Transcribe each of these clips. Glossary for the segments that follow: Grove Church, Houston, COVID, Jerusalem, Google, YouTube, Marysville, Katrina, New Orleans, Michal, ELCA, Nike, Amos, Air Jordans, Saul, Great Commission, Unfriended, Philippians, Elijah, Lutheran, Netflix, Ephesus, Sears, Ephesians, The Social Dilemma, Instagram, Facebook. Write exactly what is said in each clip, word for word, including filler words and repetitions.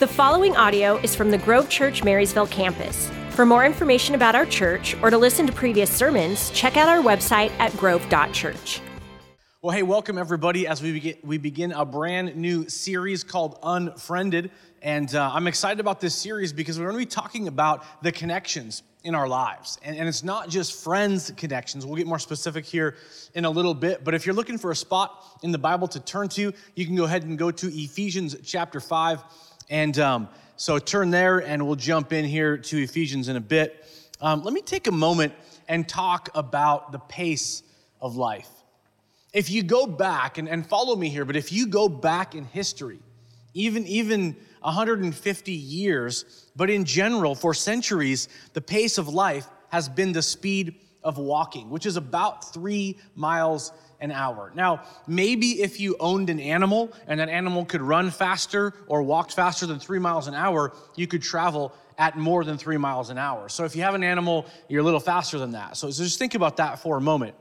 The following audio is from the Grove Church Marysville campus. For more information about our church or to listen to previous sermons, check out our website at grove dot church. Well, hey, welcome everybody as we begin, we begin a brand new series called Unfriended. And uh, I'm excited about this series because we're going to be talking about the connections in our lives. And, and it's not just friends connections. We'll get more specific here in a little bit. But if you're looking for a spot in the Bible to turn to, you can go ahead and go to Ephesians chapter five. And um, so turn there and we'll jump in here to Ephesians in a bit. Um, let me take a moment and talk about the pace of life. If you go back, and, and follow me here, but if you go back in history, even, even one hundred fifty years, but in general, for centuries, the pace of life has been the speed of walking, which is about three miles an hour. Now, maybe if you owned an animal and that animal could run faster or walked faster than three miles an hour, you could travel at more than three miles an hour. So if you have an animal, you're a little faster than that. So just think about that for a moment.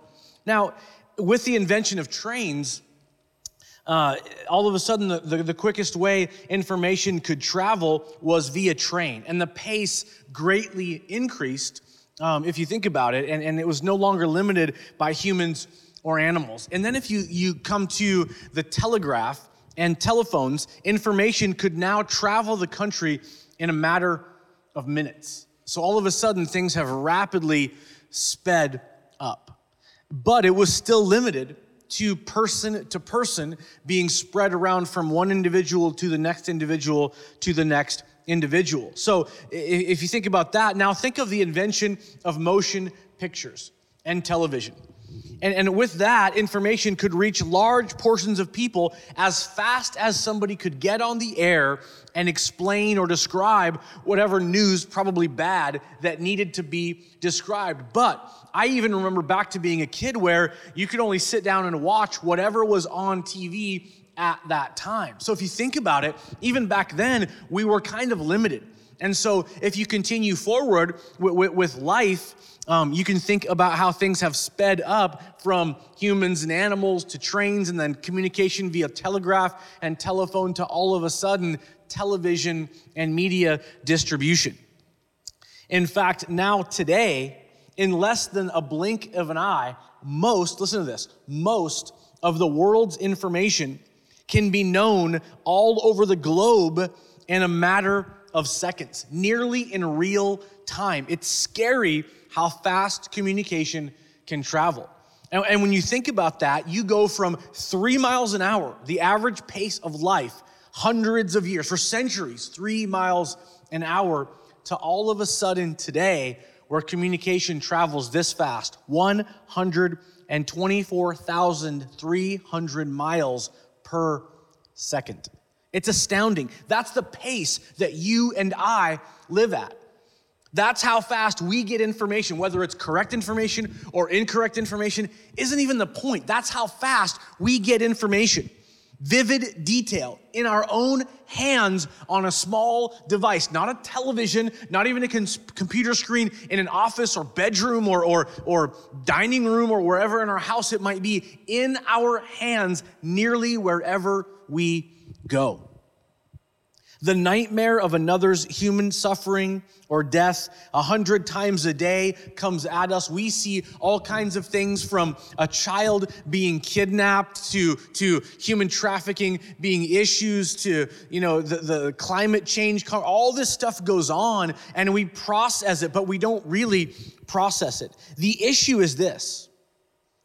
Now, with the invention of trains, uh, all of a sudden, the, the, the quickest way information could travel was via train, and the pace greatly increased, um, if you think about it, and, and it was no longer limited by humans or animals. And then if you, you come to the telegraph and telephones, information could now travel the country in a matter of minutes. So all of a sudden, things have rapidly sped up. But it was still limited to person to person, being spread around from one individual to the next individual to the next individual. So if you think about that, now think of the invention of motion pictures and television. And, and with that, information could reach large portions of people as fast as somebody could get on the air and explain or describe whatever news, probably bad, that needed to be described. But I even remember back to being a kid where you could only sit down and watch whatever was on T V at that time. So if you think about it, even back then, we were kind of limited. And so if you continue forward with, with, with life, um, you can think about how things have sped up from humans and animals to trains and then communication via telegraph and telephone to all of a sudden television and media distribution. In fact, now today, in less than a blink of an eye, most, listen to this, most of the world's information can be known all over the globe in a matter of seconds, nearly in real time. It's scary how fast communication can travel. And, and when you think about that, you go from three miles an hour, the average pace of life, hundreds of years, for centuries, three miles an hour, to all of a sudden today, where communication travels this fast, one hundred twenty-four thousand three hundred miles per second. It's astounding. That's the pace that you and I live at. That's how fast we get information, whether it's correct information or incorrect information, isn't even the point. That's how fast we get information. Vivid detail in our own hands on a small device, not a television, not even a cons- computer screen in an office or bedroom or, or, or dining room or wherever in our house it might be, in our hands nearly wherever we go. The nightmare of another's human suffering or death a hundred times a day comes at us. We see all kinds of things, from a child being kidnapped to, to human trafficking being issues to, you know, the, the climate change. All this stuff goes on and we process it, but we don't really process it. The issue is this: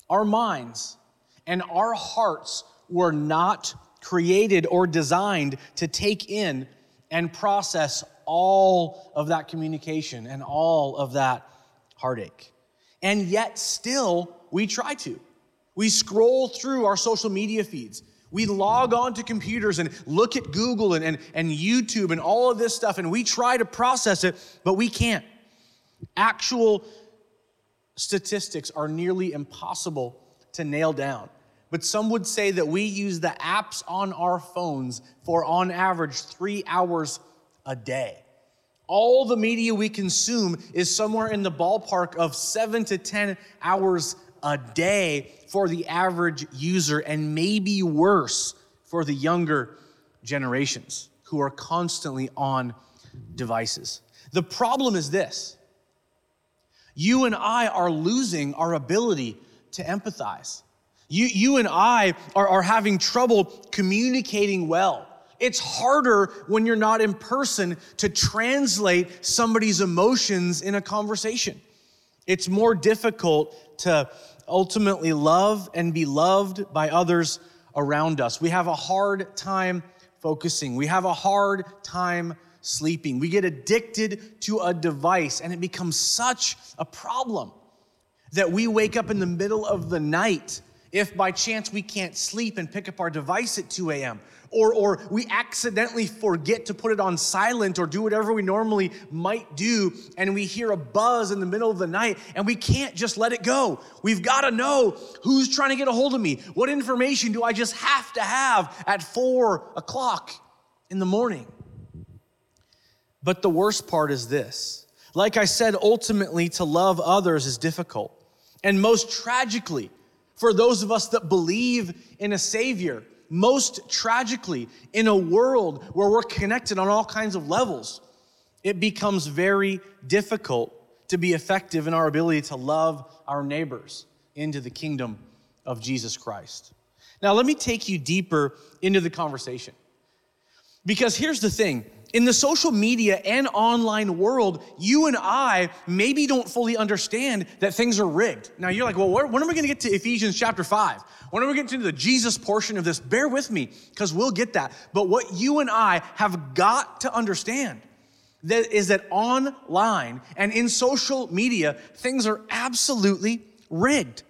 our minds and our hearts were not created or designed to take in and process all of that communication and all of that heartache. And yet still, we try to. We scroll through our social media feeds. We log on to computers and look at Google and, and, and YouTube and all of this stuff, and we try to process it, but we can't. Actual statistics are nearly impossible to nail down. But some would say that we use the apps on our phones for, on average, three hours a day. All the media we consume is somewhere in the ballpark of seven to ten hours a day for the average user, and maybe worse for the younger generations who are constantly on devices. The problem is this. You and I are losing our ability to empathize. You, you and I are, are having trouble communicating well. It's harder when you're not in person to translate somebody's emotions in a conversation. It's more difficult to ultimately love and be loved by others around us. We have a hard time focusing. We have a hard time sleeping. We get addicted to a device, and it becomes such a problem that we wake up in the middle of the night if by chance we can't sleep and pick up our device at two a.m., or, or we accidentally forget to put it on silent or do whatever we normally might do, and we hear a buzz in the middle of the night, and we can't just let it go. We've got to know who's trying to get a hold of me. What information do I just have to have at four o'clock in the morning? But the worst part is this. Like I said, ultimately, to love others is difficult. And most tragically, for those of us that believe in a Savior, most tragically, in a world where we're connected on all kinds of levels, it becomes very difficult to be effective in our ability to love our neighbors into the kingdom of Jesus Christ. Now, let me take you deeper into the conversation. Because here's the thing. In the social media and online world, you and I maybe don't fully understand that things are rigged. Now you're like, well, when are we gonna get to Ephesians chapter five? When are we getting to the Jesus portion of this? Bear with me, because we'll get that. But what you and I have got to understand that is that online and in social media, things are absolutely rigged.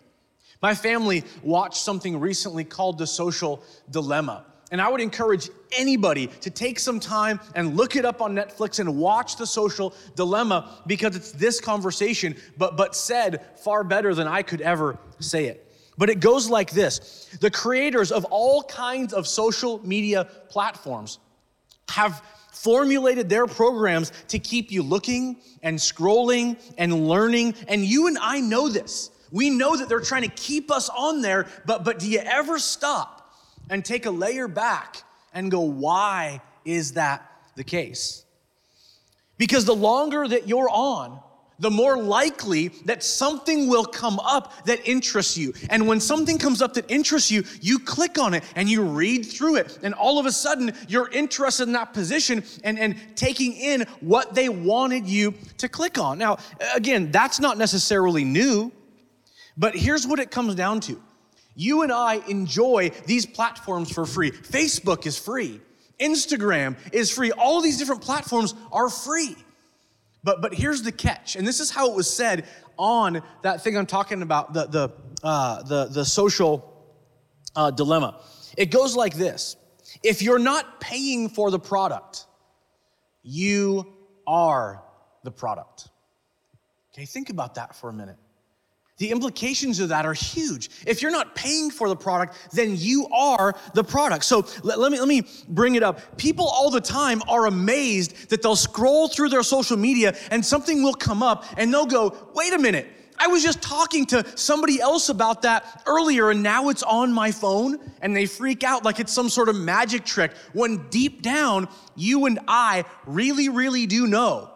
My family watched something recently called The Social Dilemma. And I would encourage anybody to take some time and look it up on Netflix and watch The Social Dilemma, because it's this conversation, but, but said far better than I could ever say it. But it goes like this. The creators of all kinds of social media platforms have formulated their programs to keep you looking and scrolling and learning. And you and I know this. We know that they're trying to keep us on there, but, but do you ever stop and take a layer back and go, why is that the case? Because the longer that you're on, the more likely that something will come up that interests you. And when something comes up that interests you, you click on it and you read through it. And all of a sudden, you're interested in that position and, and taking in what they wanted you to click on. Now, again, that's not necessarily new, but here's what it comes down to. You and I enjoy these platforms for free. Facebook is free. Instagram is free. All these different platforms are free. But but here's the catch, and this is how it was said on that thing I'm talking about, the, the, uh, the, the social uh, dilemma. It goes like this. If you're not paying for the product, you are the product. Okay, think about that for a minute. The implications of that are huge. If you're not paying for the product, then you are the product. So let, let me let me bring it up. People all the time are amazed that they'll scroll through their social media and something will come up and they'll go, wait a minute, I was just talking to somebody else about that earlier and now it's on my phone, and they freak out like it's some sort of magic trick. When deep down, you and I really, really do know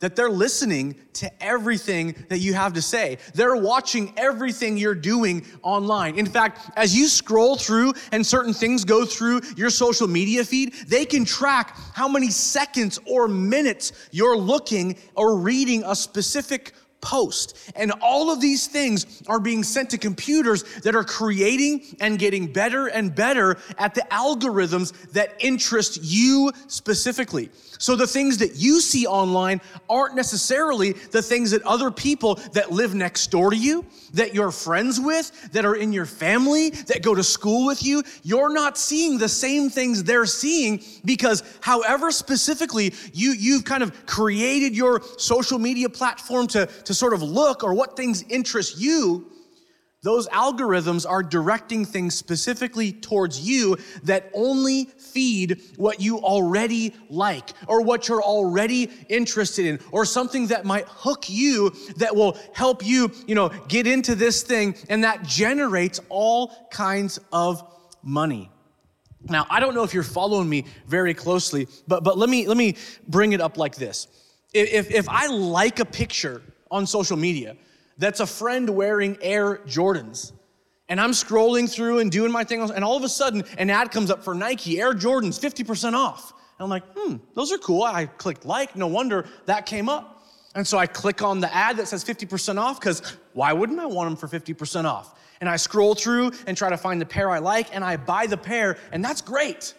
that they're listening to everything that you have to say. They're watching everything you're doing online. In fact, as you scroll through and certain things go through your social media feed, they can track how many seconds or minutes you're looking or reading a specific post. And all of these things are being sent to computers that are creating and getting better and better at the algorithms that interest you specifically. So the things that you see online aren't necessarily the things that other people that live next door to you, that you're friends with, that are in your family, that go to school with you. You're not seeing the same things they're seeing, because however specifically you, you've kind of created your social media platform to, to sort of look or what things interest you, those algorithms are directing things specifically towards you that only feed what you already like or what you're already interested in, or something that might hook you that will help you, you know, get into this thing, and that generates all kinds of money. Now, I don't know if you're following me very closely, but but let me let me bring it up like this. If if I like a picture on social media that's a friend wearing Air Jordans, and I'm scrolling through and doing my thing, and all of a sudden an ad comes up for Nike, Air Jordans, fifty percent off. And I'm like, hmm, those are cool. I clicked like, no wonder that came up. And so I click on the ad that says fifty percent off, because why wouldn't I want them for fifty percent off? And I scroll through and try to find the pair I like, and I buy the pair, and that's great.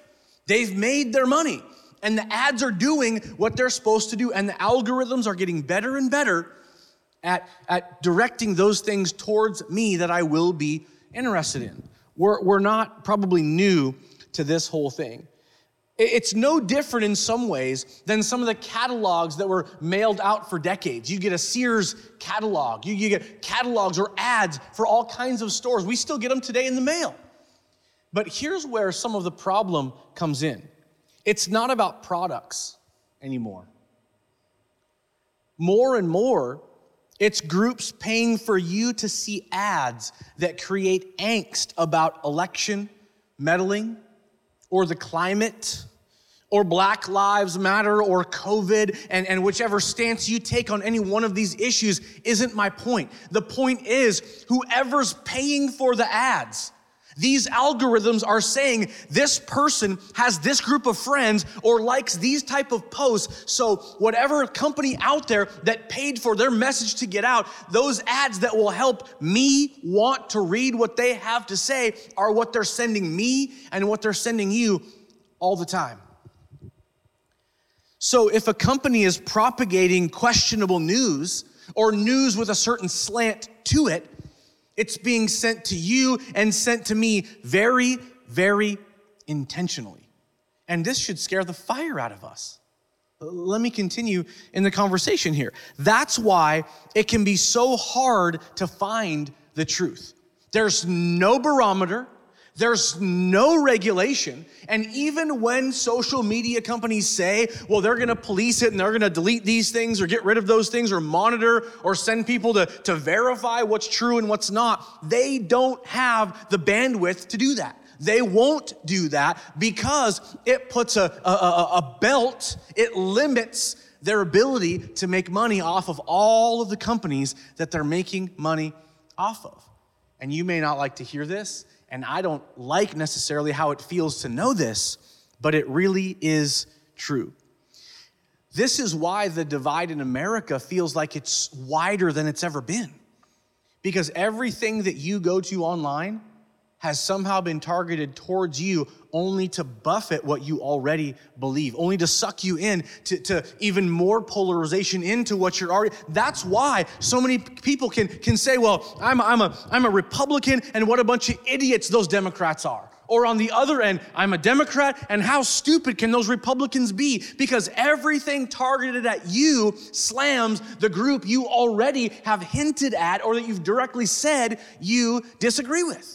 They've made their money, and the ads are doing what they're supposed to do, and the algorithms are getting better and better at, at directing those things towards me that I will be interested in. We're, we're not probably new to this whole thing. It's no different in some ways than some of the catalogs that were mailed out for decades. You get a Sears catalog. You, you get catalogs or ads for all kinds of stores. We still get them today in the mail. But here's where some of the problem comes in. It's not about products anymore. More and more, it's groups paying for you to see ads that create angst about election meddling, or the climate, or Black Lives Matter, or COVID, and, and whichever stance you take on any one of these issues isn't my point. The point is, whoever's paying for the ads, these algorithms are saying this person has this group of friends or likes these type of posts. So whatever company out there that paid for their message to get out, those ads that will help me want to read what they have to say are what they're sending me and what they're sending you all the time. So if a company is propagating questionable news or news with a certain slant to it, it's being sent to you and sent to me very, very intentionally. And this should scare the fire out of us. Let me continue in the conversation here. That's why it can be so hard to find the truth. There's no barometer. There's no regulation. And even when social media companies say, well, they're gonna police it and they're gonna delete these things or get rid of those things or monitor or send people to, to verify what's true and what's not, they don't have the bandwidth to do that. They won't do that because it puts a, a, a belt, it limits their ability to make money off of all of the companies that they're making money off of. And you may not like to hear this, and I don't like necessarily how it feels to know this, but it really is true. This is why the divide in America feels like it's wider than it's ever been, because everything that you go to online has somehow been targeted towards you only to buffet what you already believe, only to suck you in to, to even more polarization into what you're already. That's why so many people can can say, well, I'm, I'm, a, I'm a Republican and what a bunch of idiots those Democrats are. Or on the other end, I'm a Democrat and how stupid can those Republicans be? Because everything targeted at you slams the group you already have hinted at or that you've directly said you disagree with.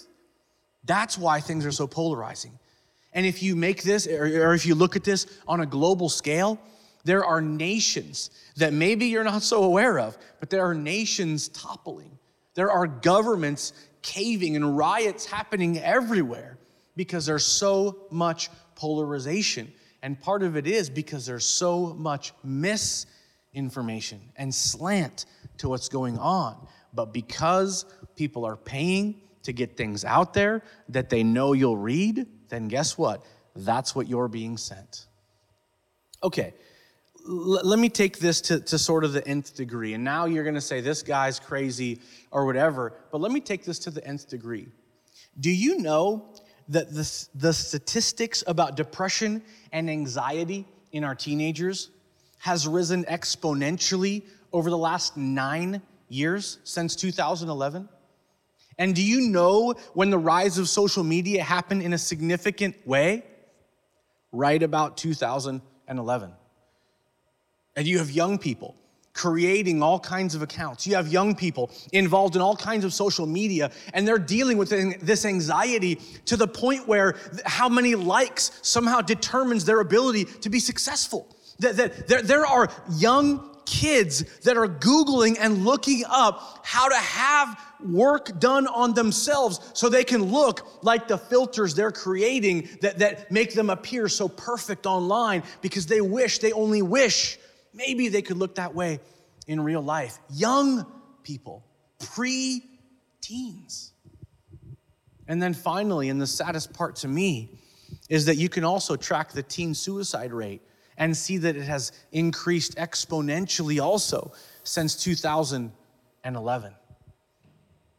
That's why things are so polarizing. And if you make this, or if you look at this on a global scale, there are nations that maybe you're not so aware of, but there are nations toppling. There are governments caving and riots happening everywhere because there's so much polarization. And part of it is because there's so much misinformation and slant to what's going on. But because people are paying to get things out there that they know you'll read, then guess what? That's what you're being sent. Okay, L- let me take this to, to sort of the nth degree. And now you're gonna say, this guy's crazy or whatever, but let me take this to the nth degree. Do you know that the, the statistics about depression and anxiety in our teenagers has risen exponentially over the last nine years since two thousand eleven? And do you know when the rise of social media happened in a significant way? Right about two thousand eleven. And you have young people creating all kinds of accounts. You have young people involved in all kinds of social media, and they're dealing with this anxiety to the point where how many likes somehow determines their ability to be successful. That there are young kids that are Googling and looking up how to have work done on themselves so they can look like the filters they're creating that, that make them appear so perfect online because they wish, they only wish, maybe they could look that way in real life. Young people, pre-teens. And then finally, and the saddest part to me, is that you can also track the teen suicide rate and see that it has increased exponentially also since two thousand eleven.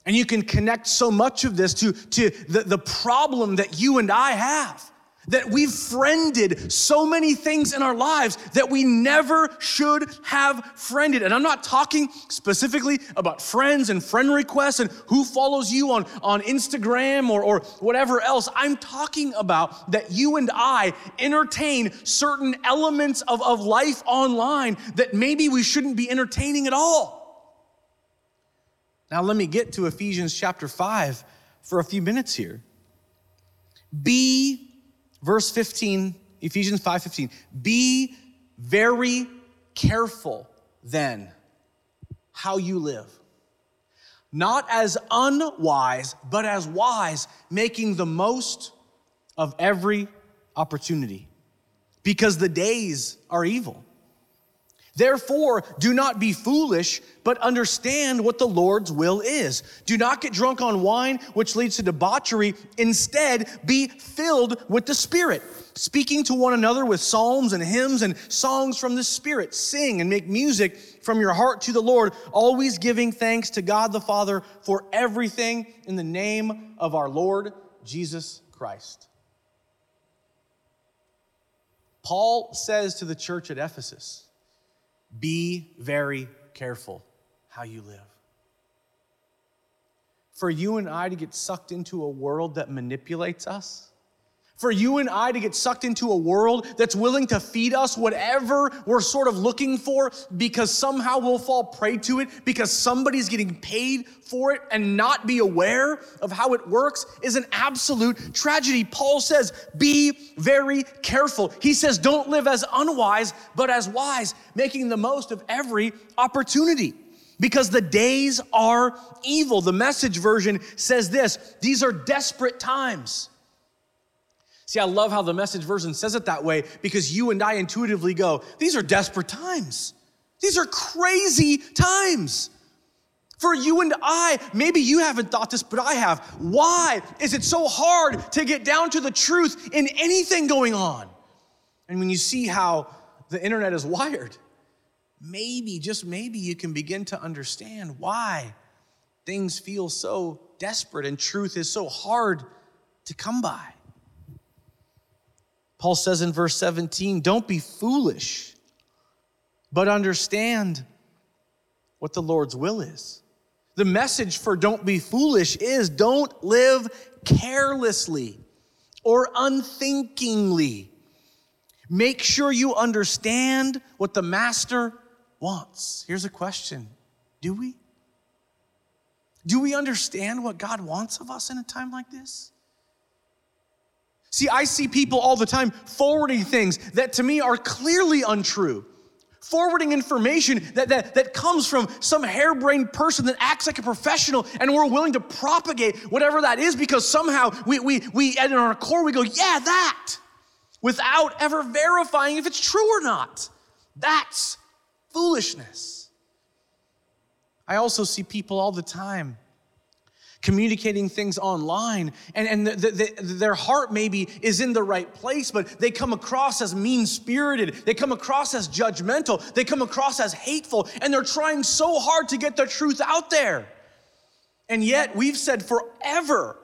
And you can connect so much of this to, to the, the problem that you and I have, that we've friended so many things in our lives that we never should have friended. And I'm not talking specifically about friends and friend requests and who follows you on, on Instagram or, or whatever else. I'm talking about that you and I entertain certain elements of, of life online that maybe we shouldn't be entertaining at all. Now let me get to Ephesians chapter five for a few minutes here. Be Verse fifteen, Ephesians five fifteen, be very careful then how you live, not as unwise, but as wise, making the most of every opportunity, because the days are evil. Therefore, do not be foolish, but understand what the Lord's will is. Do not get drunk on wine, which leads to debauchery. Instead, be filled with the Spirit, speaking to one another with psalms and hymns and songs from the Spirit. Sing and make music from your heart to the Lord, always giving thanks to God the Father for everything in the name of our Lord Jesus Christ. Paul says to the church at Ephesus, be very careful how you live. For you and I to get sucked into a world that manipulates us, for you and I to get sucked into a world that's willing to feed us whatever we're sort of looking for because somehow we'll fall prey to it because somebody's getting paid for it and not be aware of how it works is an absolute tragedy. Paul says, be very careful. He says, don't live as unwise, but as wise, making the most of every opportunity. Because the days are evil. The Message version says this, these are desperate times. See, I love how the Message version says it that way because you and I intuitively go, these are desperate times. These are crazy times. For you and I, maybe you haven't thought this, but I have. Why is it so hard to get down to the truth in anything going on? And when you see how the internet is wired, maybe, just maybe, you can begin to understand why things feel so desperate and truth is so hard to come by. Paul says in verse seventeen, don't be foolish, but understand what the Lord's will is. The message for don't be foolish is don't live carelessly or unthinkingly. Make sure you understand what the master wants. Here's a question. Do we? Do we understand what God wants of us in a time like this? See, I see people all the time forwarding things that to me are clearly untrue. Forwarding information that, that, that comes from some harebrained person that acts like a professional, and we're willing to propagate whatever that is because somehow we, we, we and in our core we go, yeah, that, without ever verifying if it's true or not. That's foolishness. I also see people all the time communicating things online, and, and the, the, the, their heart maybe is in the right place, but they come across as mean-spirited. They come across as judgmental. They come across as hateful, and they're trying so hard to get the truth out there. And yet we've said forever,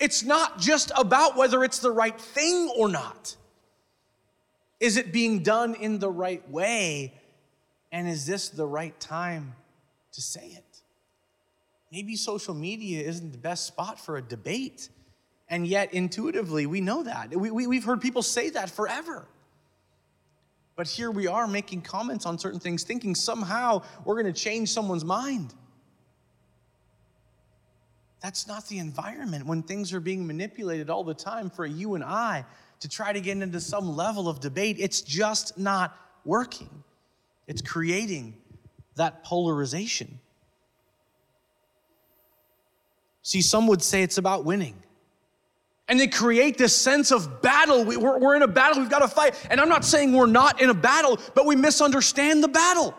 it's not just about whether it's the right thing or not. Is it being done in the right way? And is this the right time to say it? Maybe social media isn't the best spot for a debate, and yet intuitively we know that. We, we, we've heard people say that forever. But here we are making comments on certain things, thinking somehow we're going to change someone's mind. That's not the environment when things are being manipulated all the time for you and I to try to get into some level of debate. It's just not working. It's creating that polarization. See, some would say it's about winning. And they create this sense of battle. We, we're, we're in a battle, we've got to fight. And I'm not saying we're not in a battle, but we misunderstand the battle.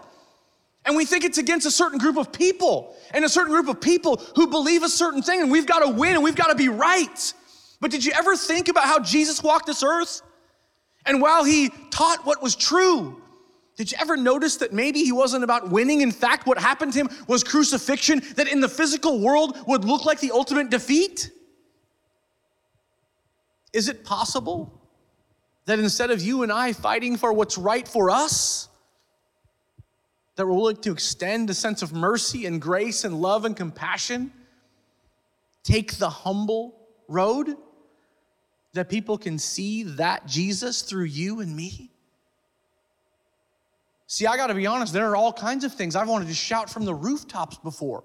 And we think it's against a certain group of people and a certain group of people who believe a certain thing, and we've got to win and we've got to be right. But did you ever think about how Jesus walked this earth? And while he taught what was true, did you ever notice that maybe he wasn't about winning? In fact, what happened to him was crucifixion that in the physical world would look like the ultimate defeat. Is it possible that instead of you and I fighting for what's right for us, that we're willing to extend a sense of mercy and grace and love and compassion, take the humble road, that people can see that Jesus through you and me? See, I gotta be honest, there are all kinds of things I've wanted to shout from the rooftops before,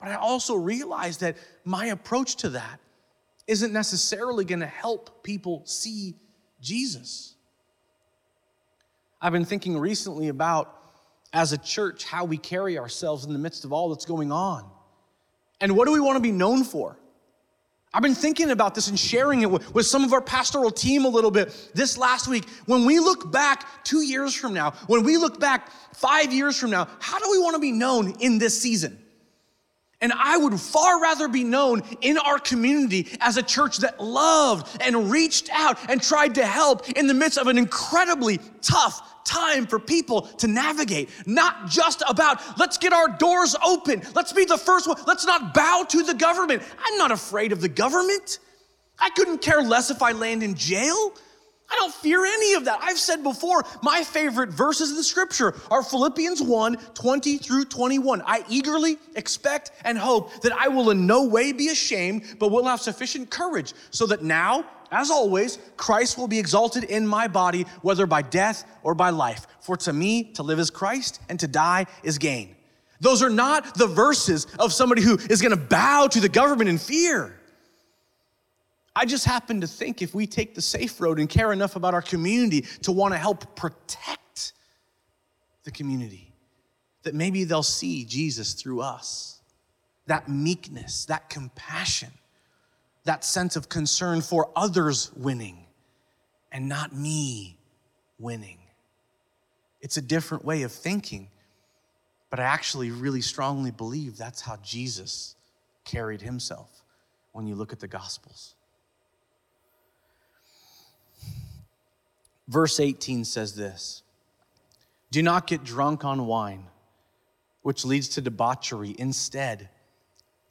but I also realize that my approach to that isn't necessarily gonna help people see Jesus. I've been thinking recently about, as a church, how we carry ourselves in the midst of all that's going on. And what do we wanna be known for? I've been thinking about this and sharing it with some of our pastoral team a little bit this last week. When we look back two years from now, when we look back five years from now, how do we wanna be known in this season? And I would far rather be known in our community as a church that loved and reached out and tried to help in the midst of an incredibly tough time for people to navigate. Not just about, let's get our doors open. Let's be the first one. Let's not bow to the government. I'm not afraid of the government. I couldn't care less if I land in jail. I don't fear any of that. I've said before, my favorite verses in the scripture are Philippians one, twenty through twenty-one. I eagerly expect and hope that I will in no way be ashamed, but will have sufficient courage so that now, as always, Christ will be exalted in my body, whether by death or by life. For to me, to live is Christ, and to die is gain. Those are not the verses of somebody who is gonna bow to the government in fear. I just happen to think if we take the safe road and care enough about our community to want to help protect the community, that maybe they'll see Jesus through us. That meekness, that compassion, that sense of concern for others winning and not me winning. It's a different way of thinking, but I actually really strongly believe that's how Jesus carried himself when you look at the Gospels. Verse eighteen says this: do not get drunk on wine, which leads to debauchery. Instead,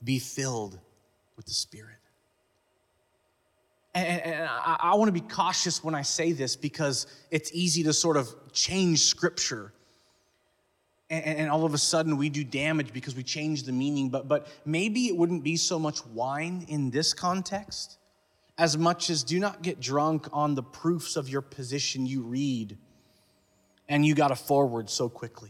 be filled with the Spirit. And, and I, I want to be cautious when I say this because it's easy to sort of change scripture. And, and all of a sudden we do damage because we change the meaning. But, but maybe it wouldn't be so much wine in this context, as much as do not get drunk on the proofs of your position you read and you got a forward so quickly.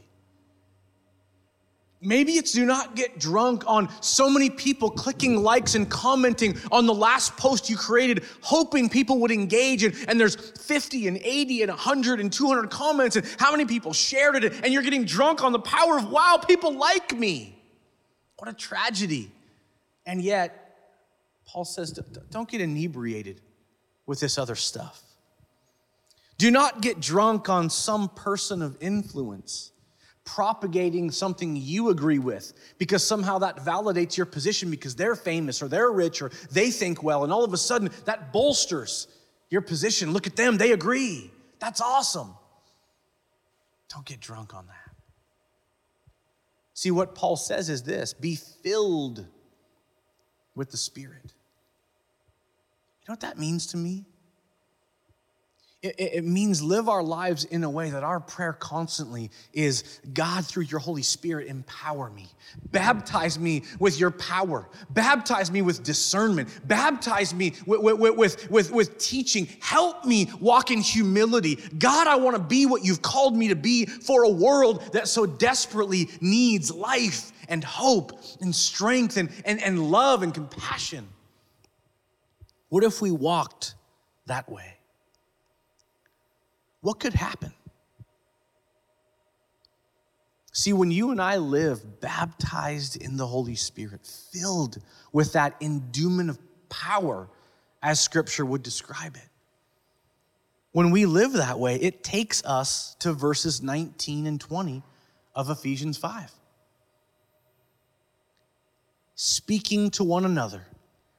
Maybe it's do not get drunk on so many people clicking likes and commenting on the last post you created, hoping people would engage, and, and there's fifty and eighty and one hundred and two hundred comments and how many people shared it, and you're getting drunk on the power of, wow, people like me. What a tragedy. And yet, Paul says, don't get inebriated with this other stuff. Do not get drunk on some person of influence, propagating something you agree with, because somehow that validates your position because they're famous or they're rich or they think well, and all of a sudden that bolsters your position. Look at them, they agree. That's awesome. Don't get drunk on that. See, what Paul says is this: be filled with the Spirit. You know what that means to me? It, it, it means live our lives in a way that our prayer constantly is, God, through your Holy Spirit, empower me. Baptize me with your power. Baptize me with discernment. Baptize me with, with, with, with, with teaching. Help me walk in humility. God, I want to be what you've called me to be for a world that so desperately needs life and hope and strength and, and, and love and compassion. What if we walked that way? What could happen? See, when you and I live baptized in the Holy Spirit, filled with that endowment of power, as Scripture would describe it, when we live that way, it takes us to verses nineteen and twenty of Ephesians five. Speaking to one another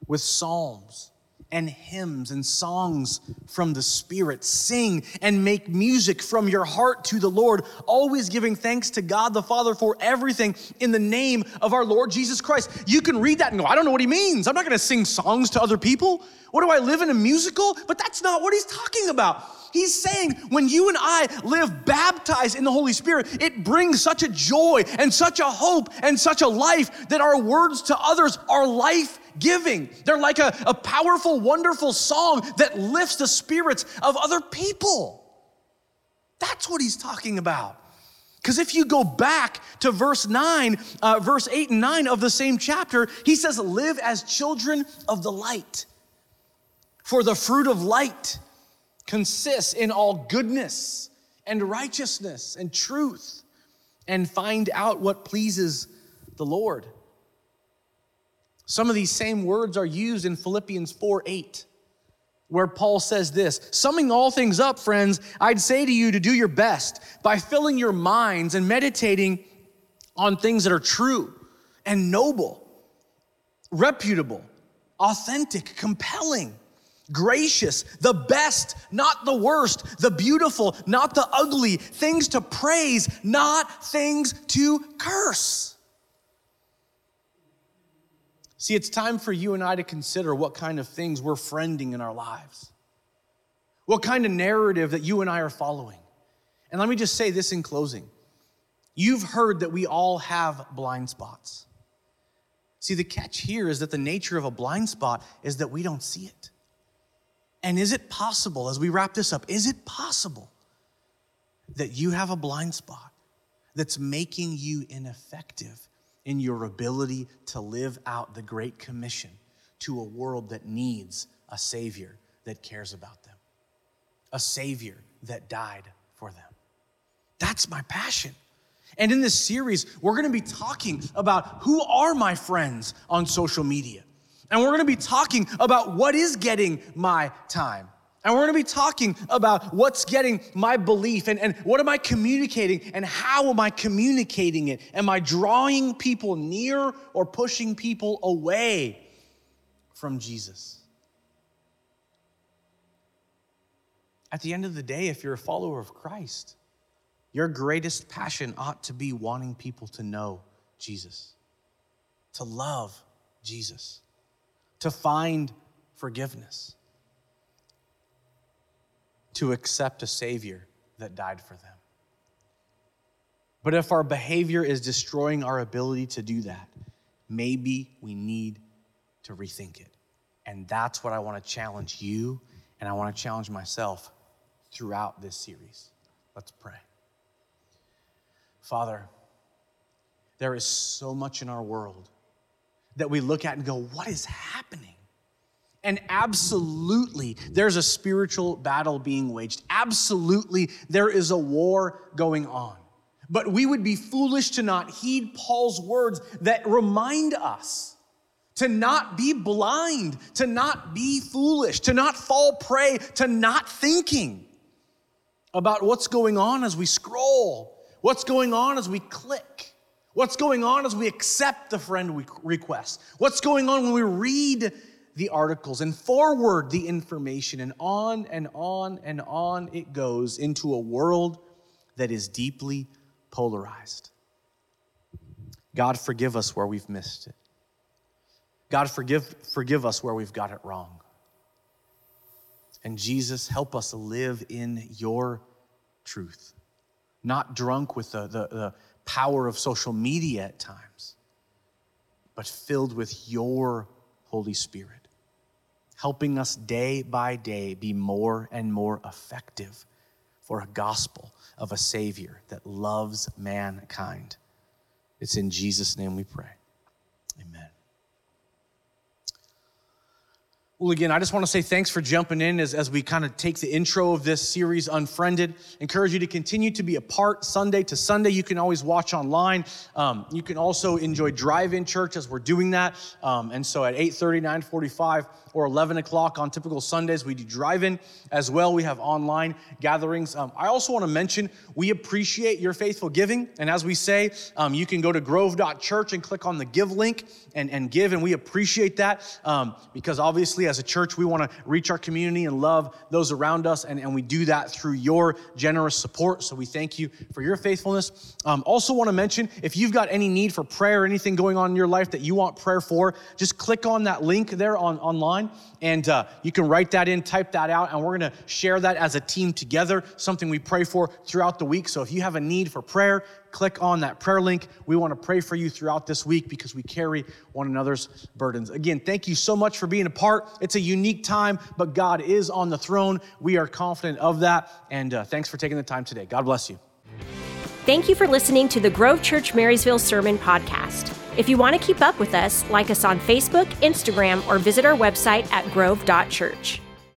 with psalms and hymns and songs from the Spirit, sing and make music from your heart to the Lord, always giving thanks to God the Father for everything in the name of our Lord Jesus Christ. You can read that and go, I don't know what he means. I'm not gonna sing songs to other people. What do I live in a musical? But that's not what he's talking about. He's saying when you and I live baptized in the Holy Spirit, it brings such a joy and such a hope and such a life that our words to others are life-giving. They're like a, a powerful, wonderful song that lifts the spirits of other people. That's what he's talking about. Because if you go back to verse nine, uh, verse eight and nine of the same chapter, he says, live as children of the light. For the fruit of light consists in all goodness and righteousness and truth, and find out what pleases the Lord. Some of these same words are used in Philippians four eight, where Paul says this, summing all things up, friends, I'd say to you to do your best by filling your minds and meditating on things that are true and noble, reputable, authentic, compelling, gracious, the best, not the worst, the beautiful, not the ugly, things to praise, not things to curse. See, it's time for you and I to consider what kind of things we're friending in our lives, what kind of narrative that you and I are following. And let me just say this in closing. You've heard that we all have blind spots. See, the catch here is that the nature of a blind spot is that we don't see it. And is it possible, as we wrap this up, is it possible that you have a blind spot that's making you ineffective in your ability to live out the Great Commission to a world that needs a Savior that cares about them, a Savior that died for them? That's my passion. And in this series, we're gonna be talking about who are my friends on social media. And we're gonna be talking about what is getting my time. And we're gonna be talking about what's getting my belief and, and what am I communicating and how am I communicating it? Am I drawing people near or pushing people away from Jesus? At the end of the day, if you're a follower of Christ, your greatest passion ought to be wanting people to know Jesus, to love Jesus, to find forgiveness, to accept a Savior that died for them. But if our behavior is destroying our ability to do that, maybe we need to rethink it. And that's what I want to challenge you, and I want to challenge myself throughout this series. Let's pray. Father, there is so much in our world that we look at and go, what is happening? And absolutely, there's a spiritual battle being waged. Absolutely, there is a war going on. But we would be foolish to not heed Paul's words that remind us to not be blind, to not be foolish, to not fall prey to not thinking about what's going on as we scroll, what's going on as we click, what's going on as we accept the friend request? What's going on when we read the articles and forward the information, and on and on and on it goes into a world that is deeply polarized? God, forgive us where we've missed it. God, forgive, forgive us where we've got it wrong. And Jesus, help us live in your truth, not drunk with the, the, the power of social media at times, but filled with your Holy Spirit, helping us day by day be more and more effective for a gospel of a Savior that loves mankind. It's in Jesus' name we pray. Amen. Well, again, I just want to say thanks for jumping in as, as we kind of take the intro of this series, Unfriended. Encourage you to continue to be a part Sunday to Sunday. You can always watch online. Um, you can also enjoy drive-in church as we're doing that. Um, and so at eight thirty, nine forty-five, or eleven o'clock on typical Sundays, we do drive-in as well. We have online gatherings. Um, I also want to mention we appreciate your faithful giving. And as we say, um, you can go to grove dot church and click on the give link and, and give. And we appreciate that um, because obviously, as a church, we want to reach our community and love those around us, and, and we do that through your generous support, so we thank you for your faithfulness. Um, also want to mention, if you've got any need for prayer or anything going on in your life that you want prayer for, just click on that link there on online, and uh, you can write that in, type that out, and we're going to share that as a team together, something we pray for throughout the week. So if you have a need for prayer, click on that prayer link. We want to pray for you throughout this week because we carry one another's burdens. Again, thank you so much for being a part. It's a unique time, but God is on the throne. We are confident of that. And uh, thanks for taking the time today. God bless you. Thank you for listening to the Grove Church Marysville Sermon Podcast. If you want to keep up with us, like us on Facebook, Instagram, or visit our website at grove dot church.